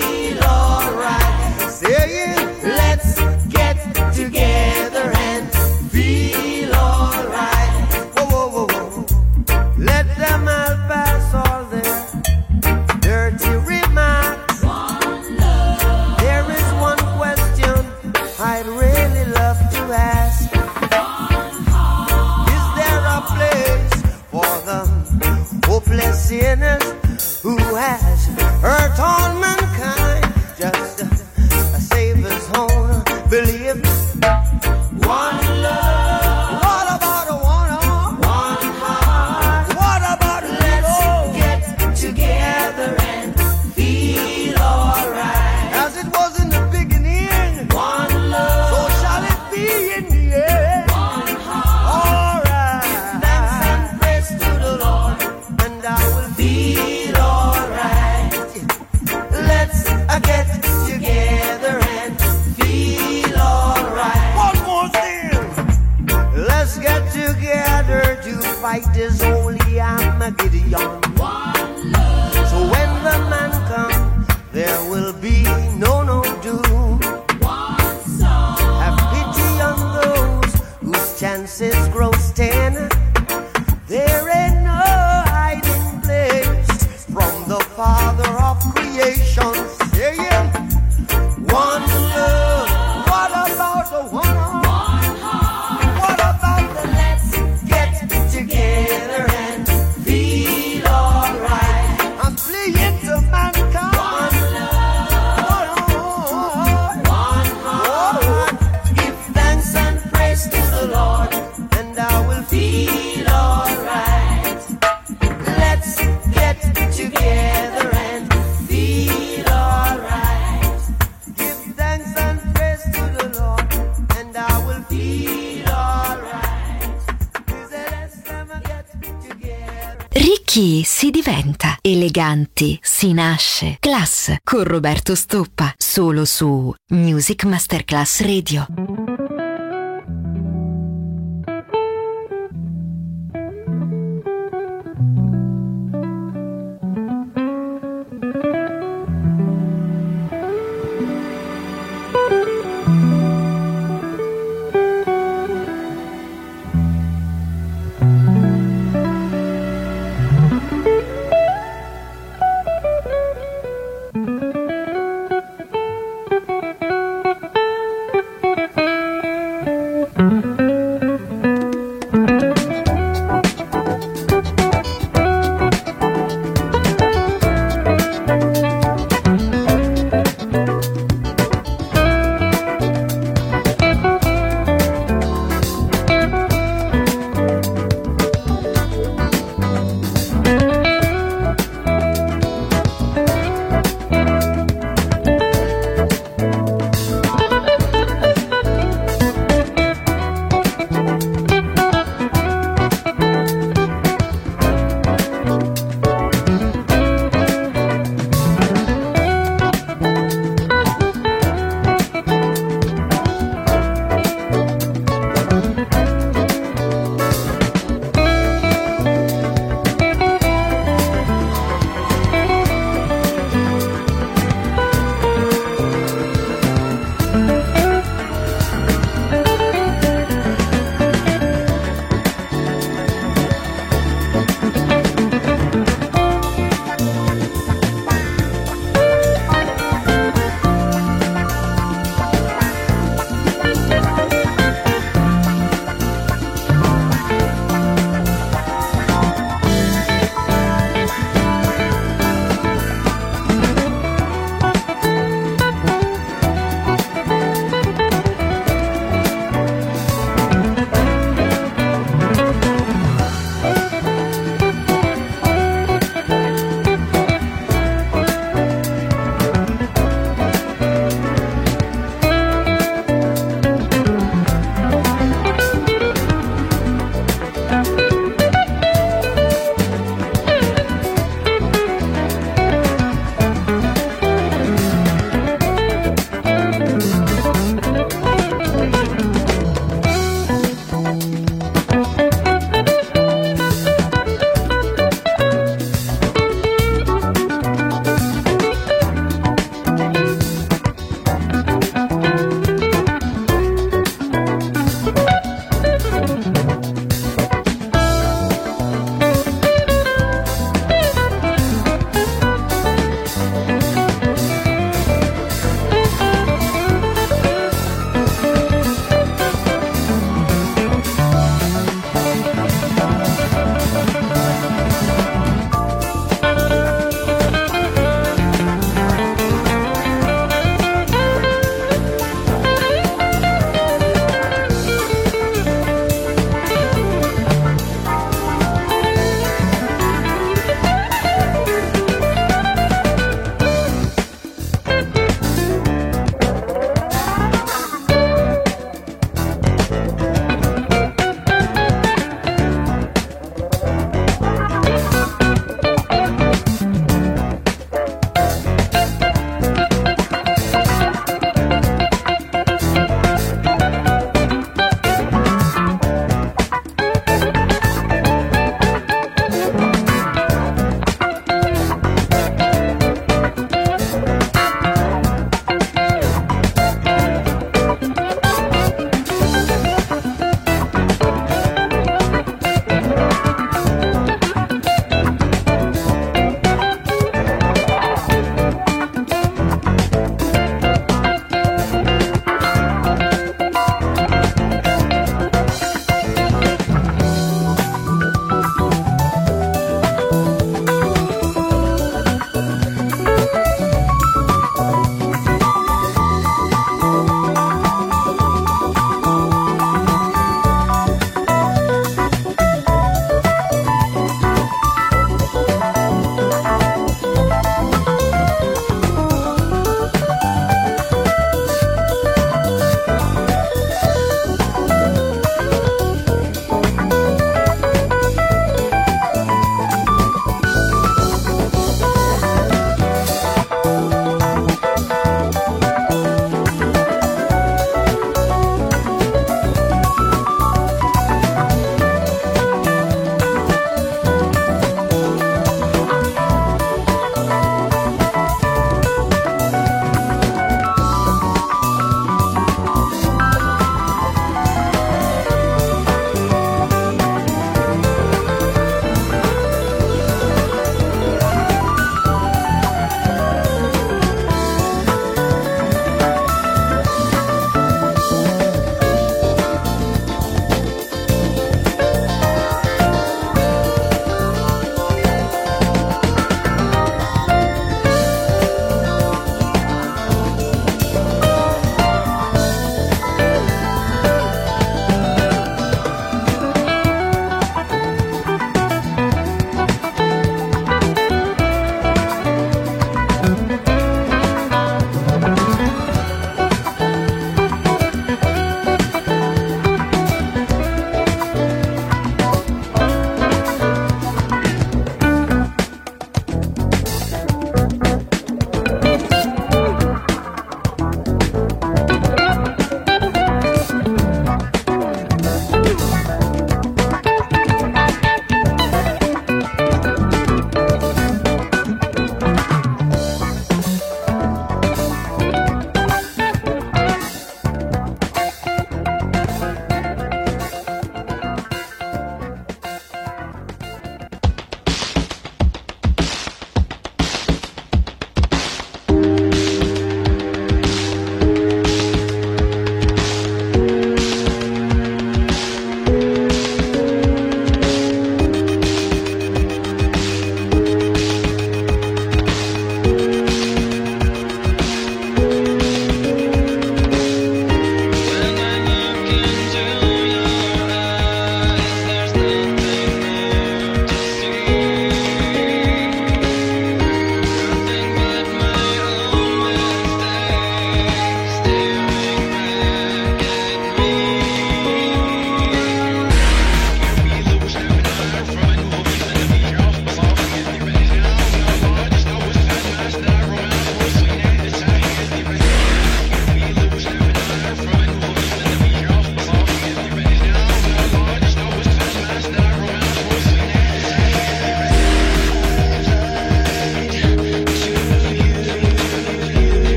feel alright. Let's get together and feel alright. Whoa, whoa, whoa, whoa. Let them all pass all their dirty remarks. There is one question I'd really love to ask. Is there a place for the hopeless sinners who has hurt all mankind? Just a savior's home, believe me. One love. What about a one heart? What about let's get together and feel alright. As it was in the beginning, one love. So shall it be in the end. One heart. Alright. Thanks and praise to the Lord, and I will feel alright. Let's get together and feel alright. One more thing. Let's get together to fight this holy Armageddon. One love. So when the man comes, there will be no doom. One song. Have pity on those whose chances grow thin. There ain't no hiding place from the Father of creation. One love. What about the one heart? What about the let's get together and feel alright? I'm fleeing to mankind. One love. One heart. Give thanks and praise to the Lord, and I will feel alright. Let's get together and feel alright. Give thanks and praise to the Lord, and I will feel alright. Is the last time I get together. Ricchi si diventa, eleganti si nasce. Class con Roberto Stoppa, solo su Music Masterclass Radio.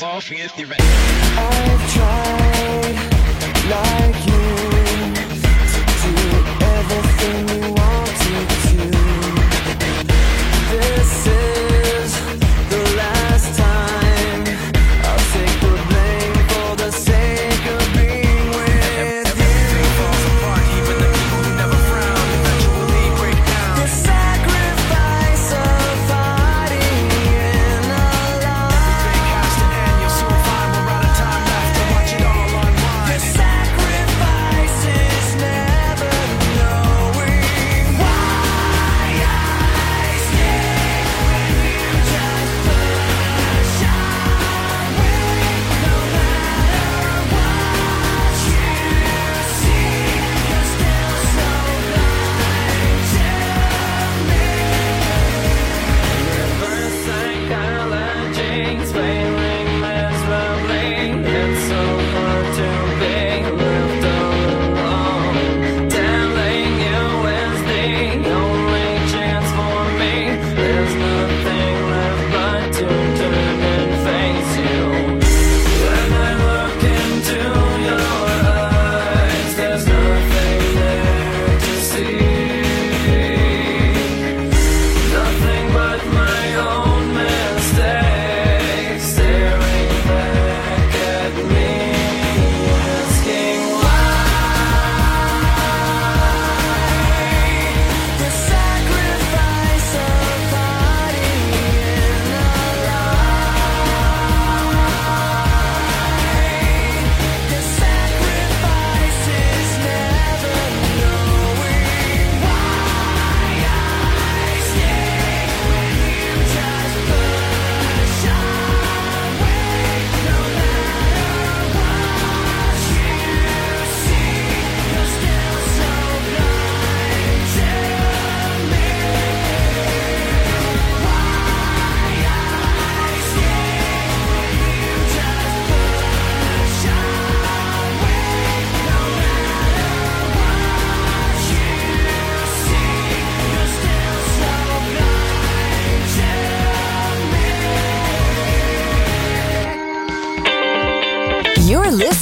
I've tried like you to do everything you wanted to. This is the last time I'll take the blame for the sake of being with you. Everything falls apart, even the people who never frown eventually break down. The sacrifice of fighting in a lie. Everything has to end, you'll soon find we're out of time left to watch it all unwind. The sacrifice is never knowing why I stay when you just push away. No matter what you see, you're still so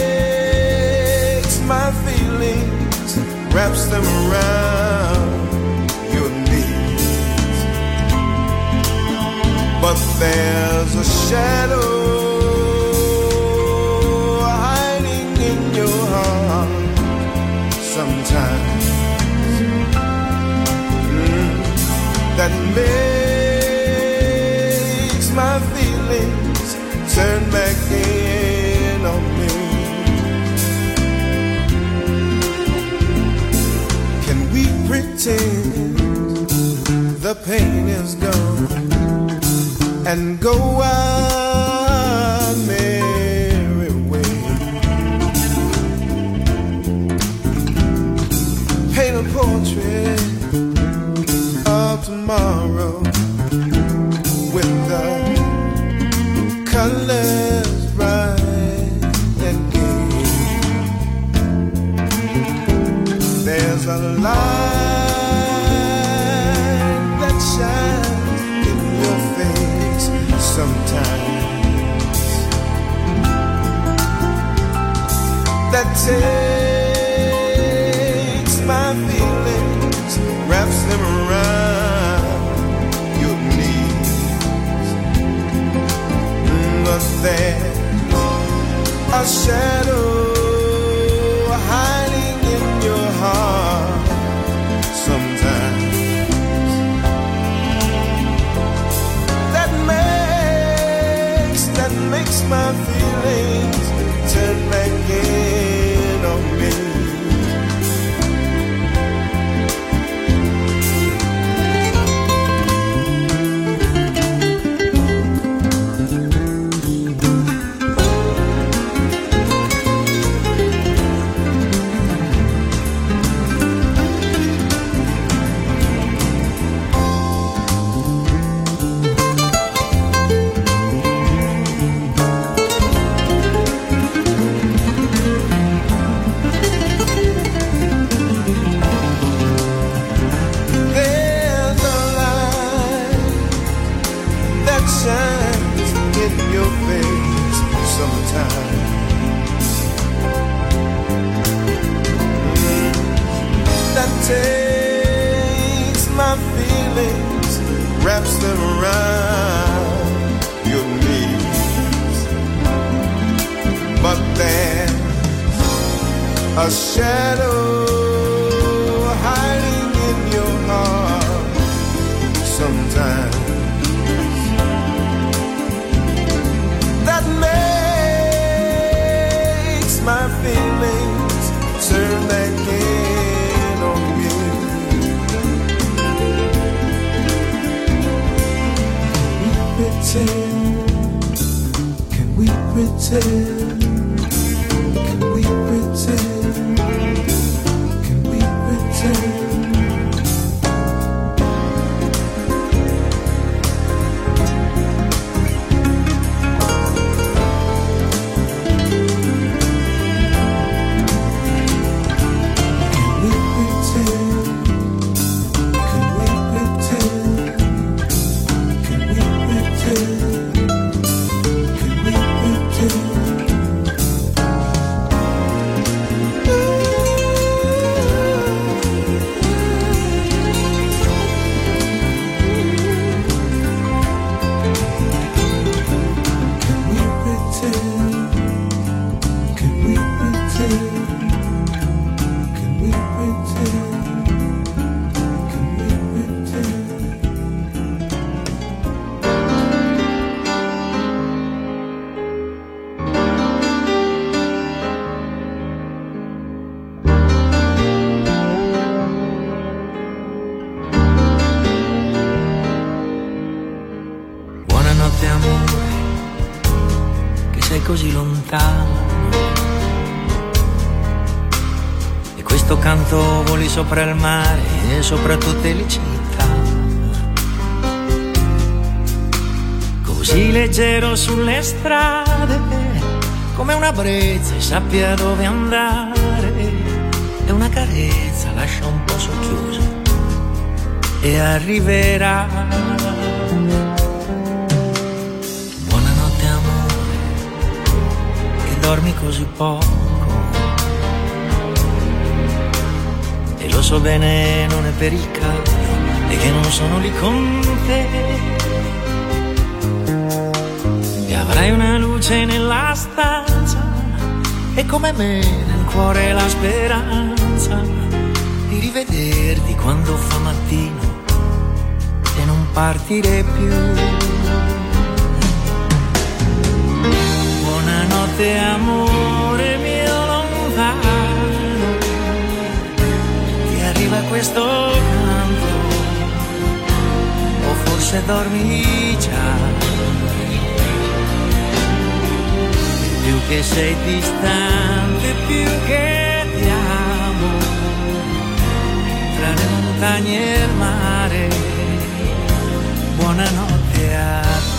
to me. Reverse psychology, explaining, mesmerizing. It's so hard to be left alone. Telling you is the only chance for me. There's nothing left but to turn and face you. When I look into your eyes, there's nothing there to see. Nothing but my own mistakes staring back at me, asking why. The sacrifice of fighting in a lie. The sacrifice is never knowing why I stay when you just push away. No matter what you see, you're still so blind to me. Why I stay when you just push away. No matter what you see, you're still so blind to me. You're listening to Music Masterclass Radio. This is your radio. Your station. Music Masterclass Radio, the world of music. Can we pretend that from now on there is no yesterday? Paint a portrait of tomorrow with no colors from today. There's a light that shines in your face sometimes that takes my feelings, wraps them around your knees. But there's a shadow hiding in your heart sometimes, that makes my feelings turn back in on me. Can we pretend the pain is gone and go our merry way? Paint a portrait of tomorrow with the colors bright and gay. There's a light that shines in your that takes my feelings, wraps them around your knees. But there's a shadow hiding in your heart sometimes that makes my feelings turn back in on me. Takes my feelings, wraps them around your knees. But there's a shadow hiding in your heart sometimes that makes my feelings turn back in. Can we pretend? Can we pretend? Can we pretend? Can we pretend? Can we pretend? E questo canto voli sopra il mare e sopra tutte le città, così leggero sulle strade come una brezza, e sappia dove andare, e una carezza lascia un po' socchiuso e arriverà. Dormi così poco e lo so bene non è per il caldo e che non sono lì con te, e avrai una luce nella stanza e come me nel cuore la speranza di rivederti quando fa mattino e non partire più. Buonanotte amore mio lontano, ti arriva questo canto, o forse dormi già, più che sei distante, più che ti amo, tra le montagne e il mare, buonanotte a te.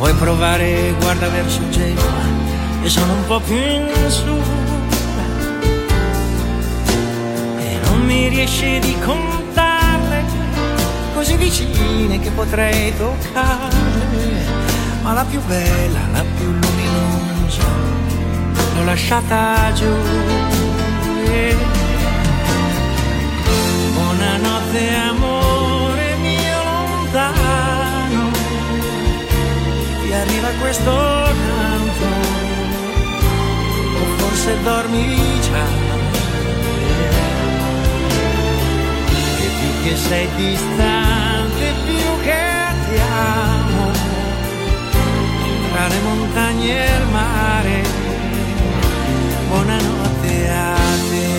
vuoi provare guarda verso Genova, e sono un po' più in su e non mi riesci di contarle, così vicine che potrei toccarle, ma la più bella, la più luminosa l'ho lasciata giù. Buonanotte amore mio lontano, ti arriva questo canto, o forse dormi già, e più che sei distante più che ti amo, tra le montagne e il mare, buonanotte a te.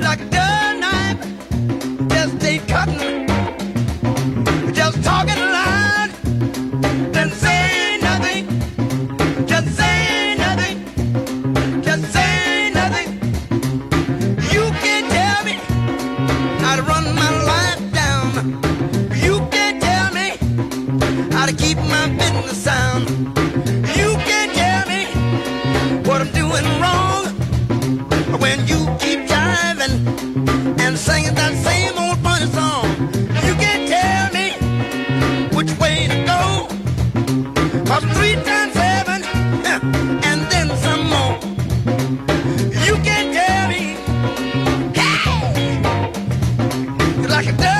Like a dull knife, just stay cutting, just talking loud, then say nothing, just say nothing, just say nothing. You can tell me how to run my life. You can't tell me how to keep my business sound. You can't tell me what I'm doing wrong when you keep driving and singing that same old funny song. You can't tell me which way to go, 'cause 3 times 7 and then some more. You can't tell me, hey, like a duck.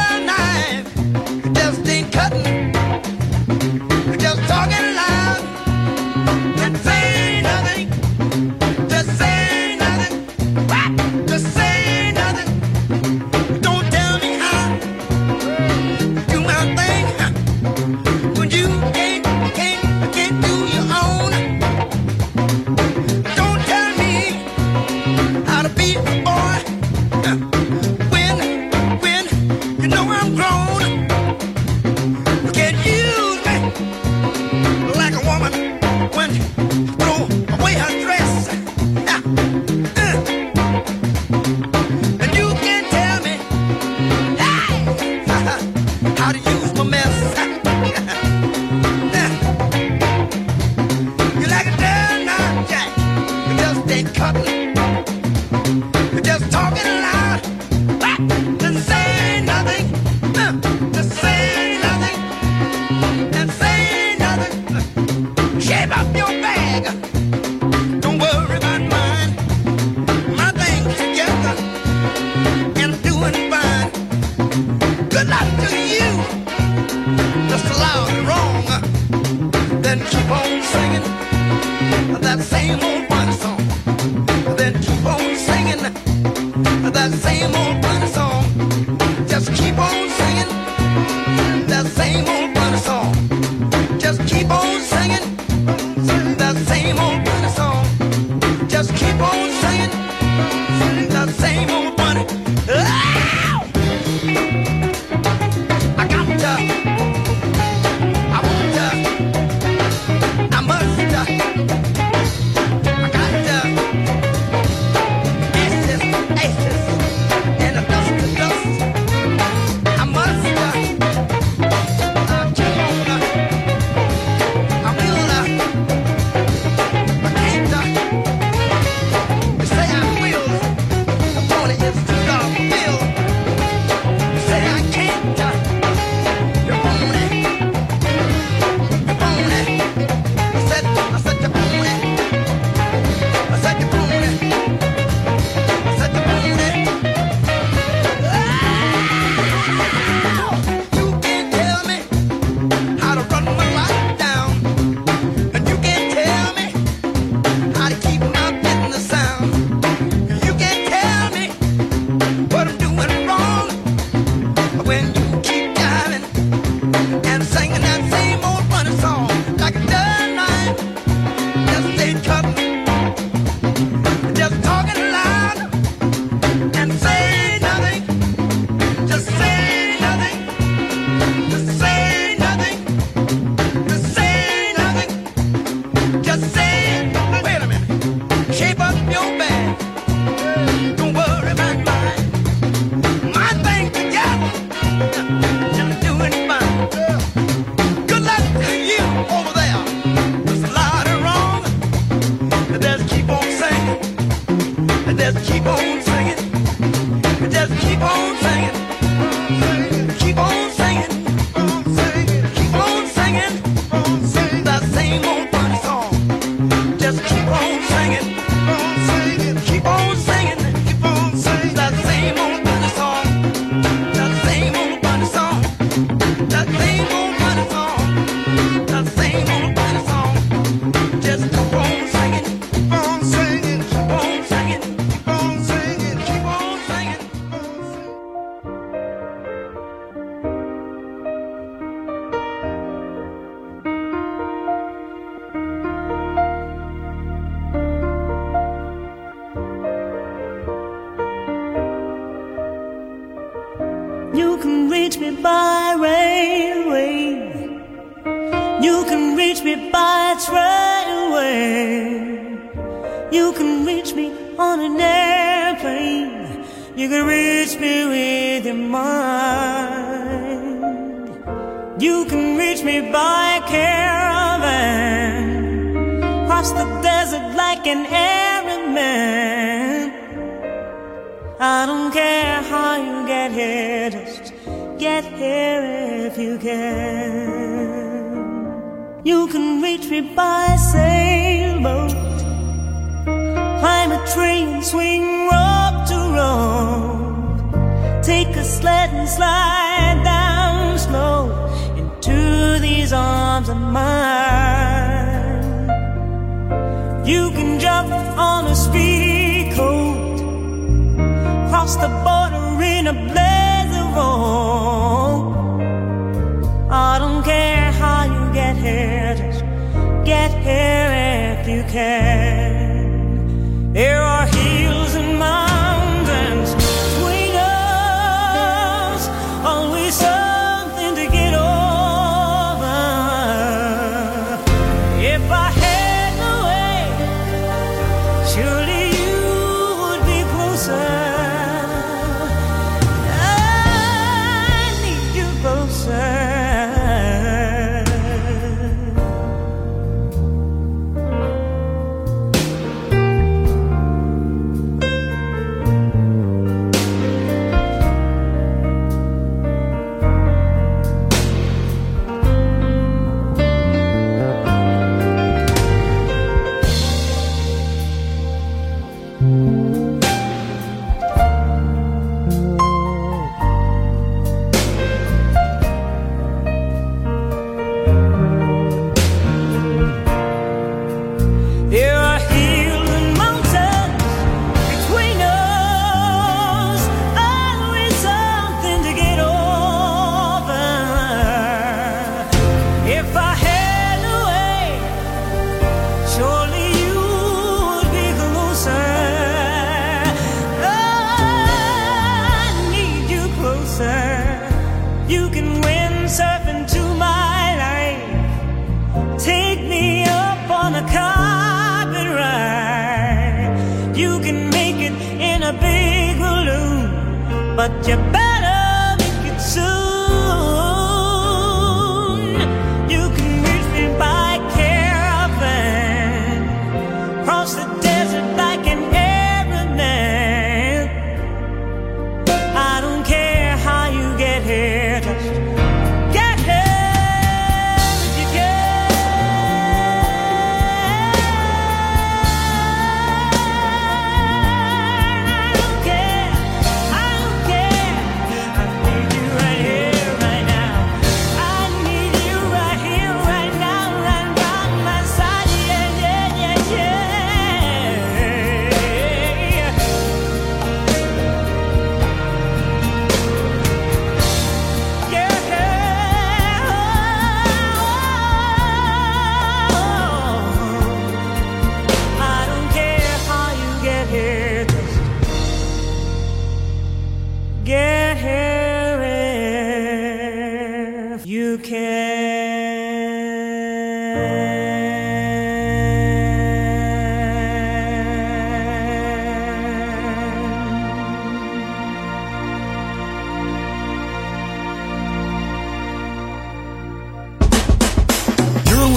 just keep on singing, just keep on singing, keep on singing, keep on singing, that same old funny song, just keep on singing, keep on singing, keep on singing, that same old funny song, that same old funny song, that same old funny song, that same old funny song, just keep on singing. Right here.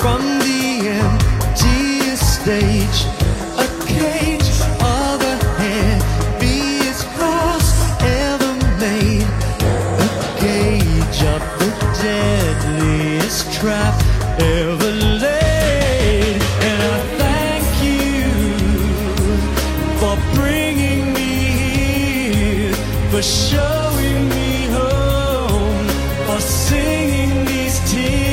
from the empty stage, a cage of the heaviest cross ever made, a cage of the deadliest trap ever laid. And I thank you for bringing me here, for showing me home, for singing these tears.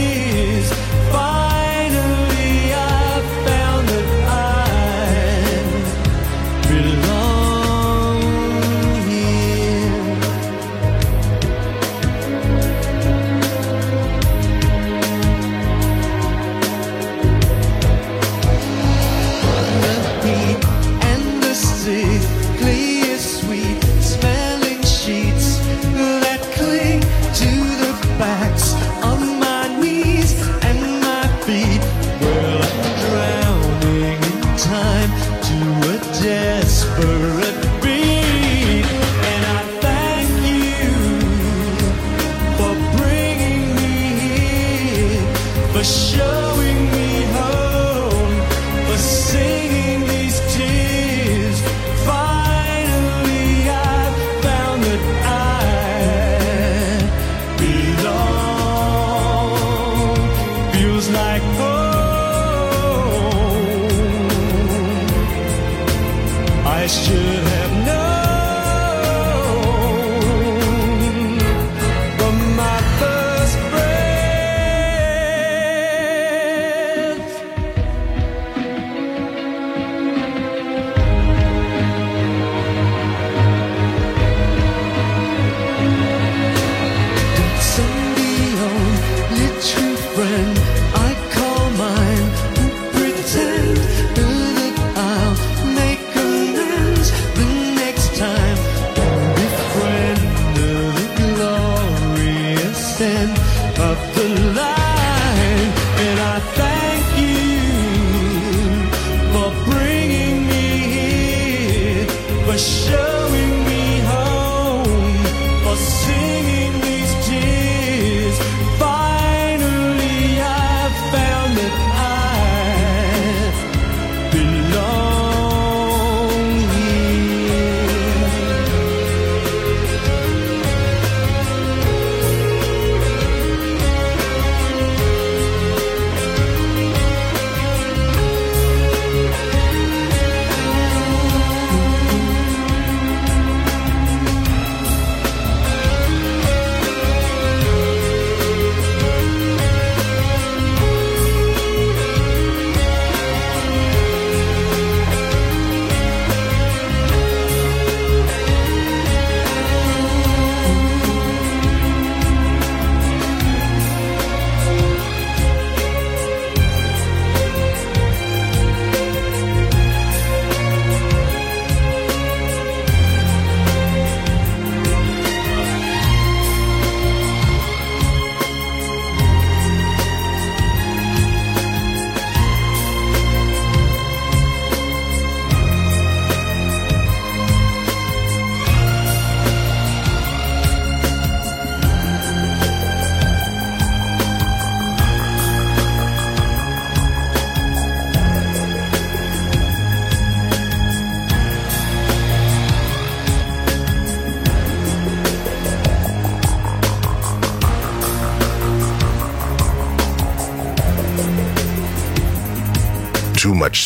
Too much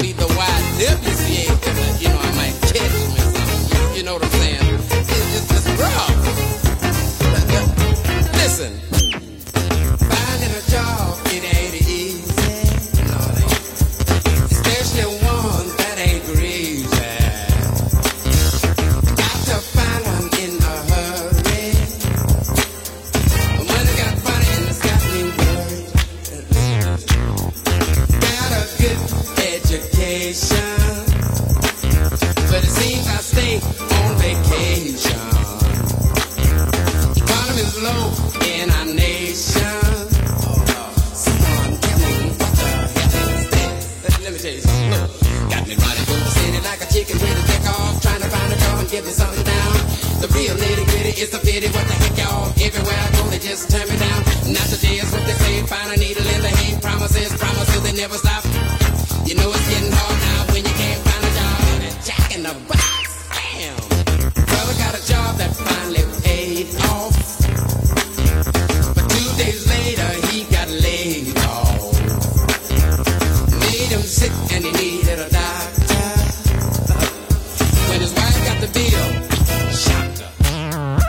Be the YWCA, you know I might catch me something, you know what I'm saying? vacation, but it seems I stay on vacation. Bottom is low in our nation. Someone tell me what the hell is that? Let me tell you something. Look, got me running through the city like a chicken with a dick off, trying to find a car and get me something down. The real nitty gritty is the pity. What the heck, y'all? Everywhere I go, they just turn me down. Not today is what they say. Find a needle in the hay. Promises, promises, they never stop. You know it's getting hard now when you can't find a job and a jack in the box. Damn. Well, I got a job that finally paid off, but 2 days later he got laid off. Made him sick and he needed a doctor. When his wife got the bill, shocked her.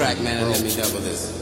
track, man, and let me double this.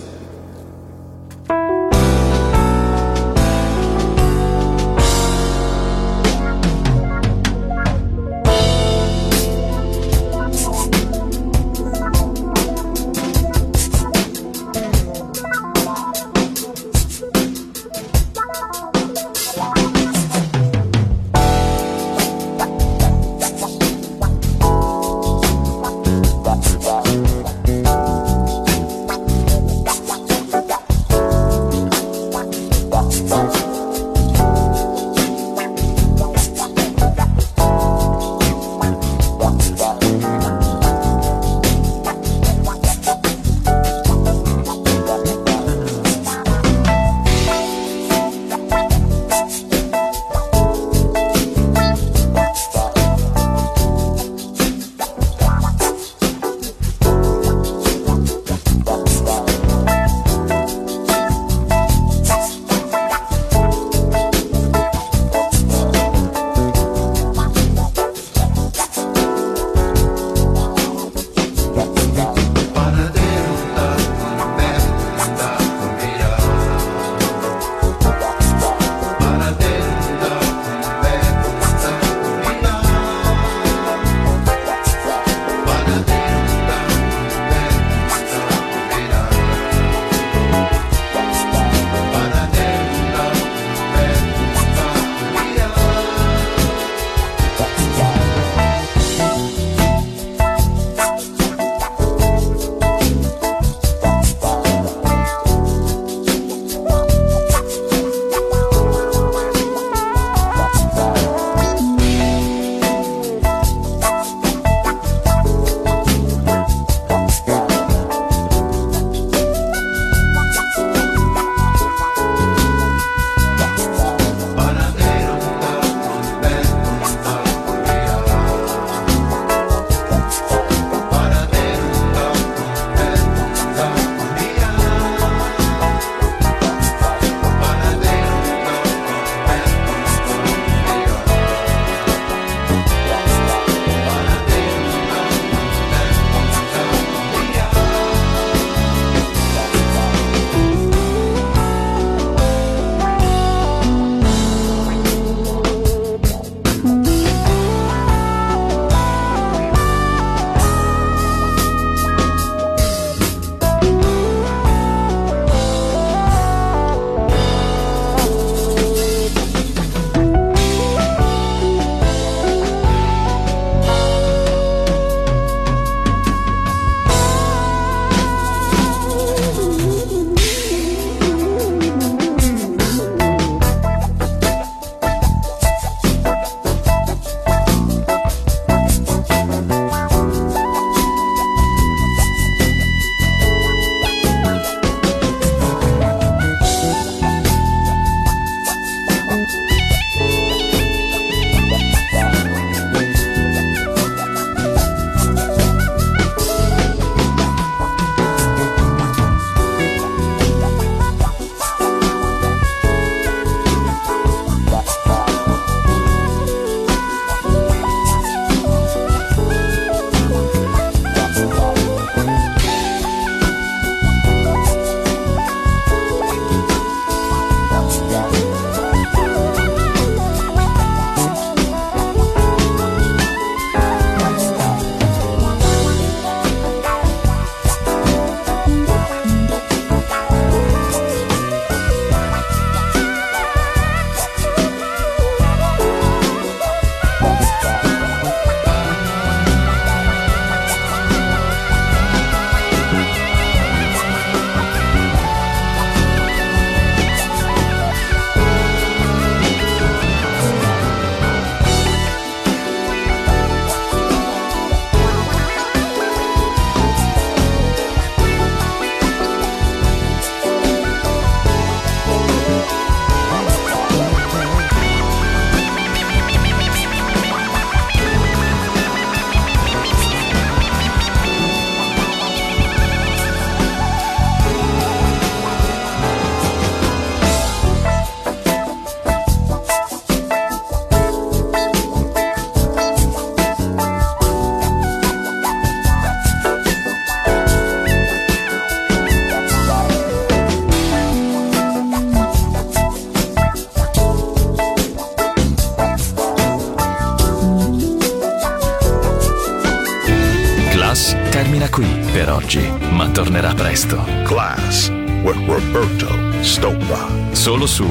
Class termina qui per oggi, ma tornerà presto. Class with Roberto Stoppa. Solo su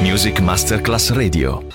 Music Masterclass Radio.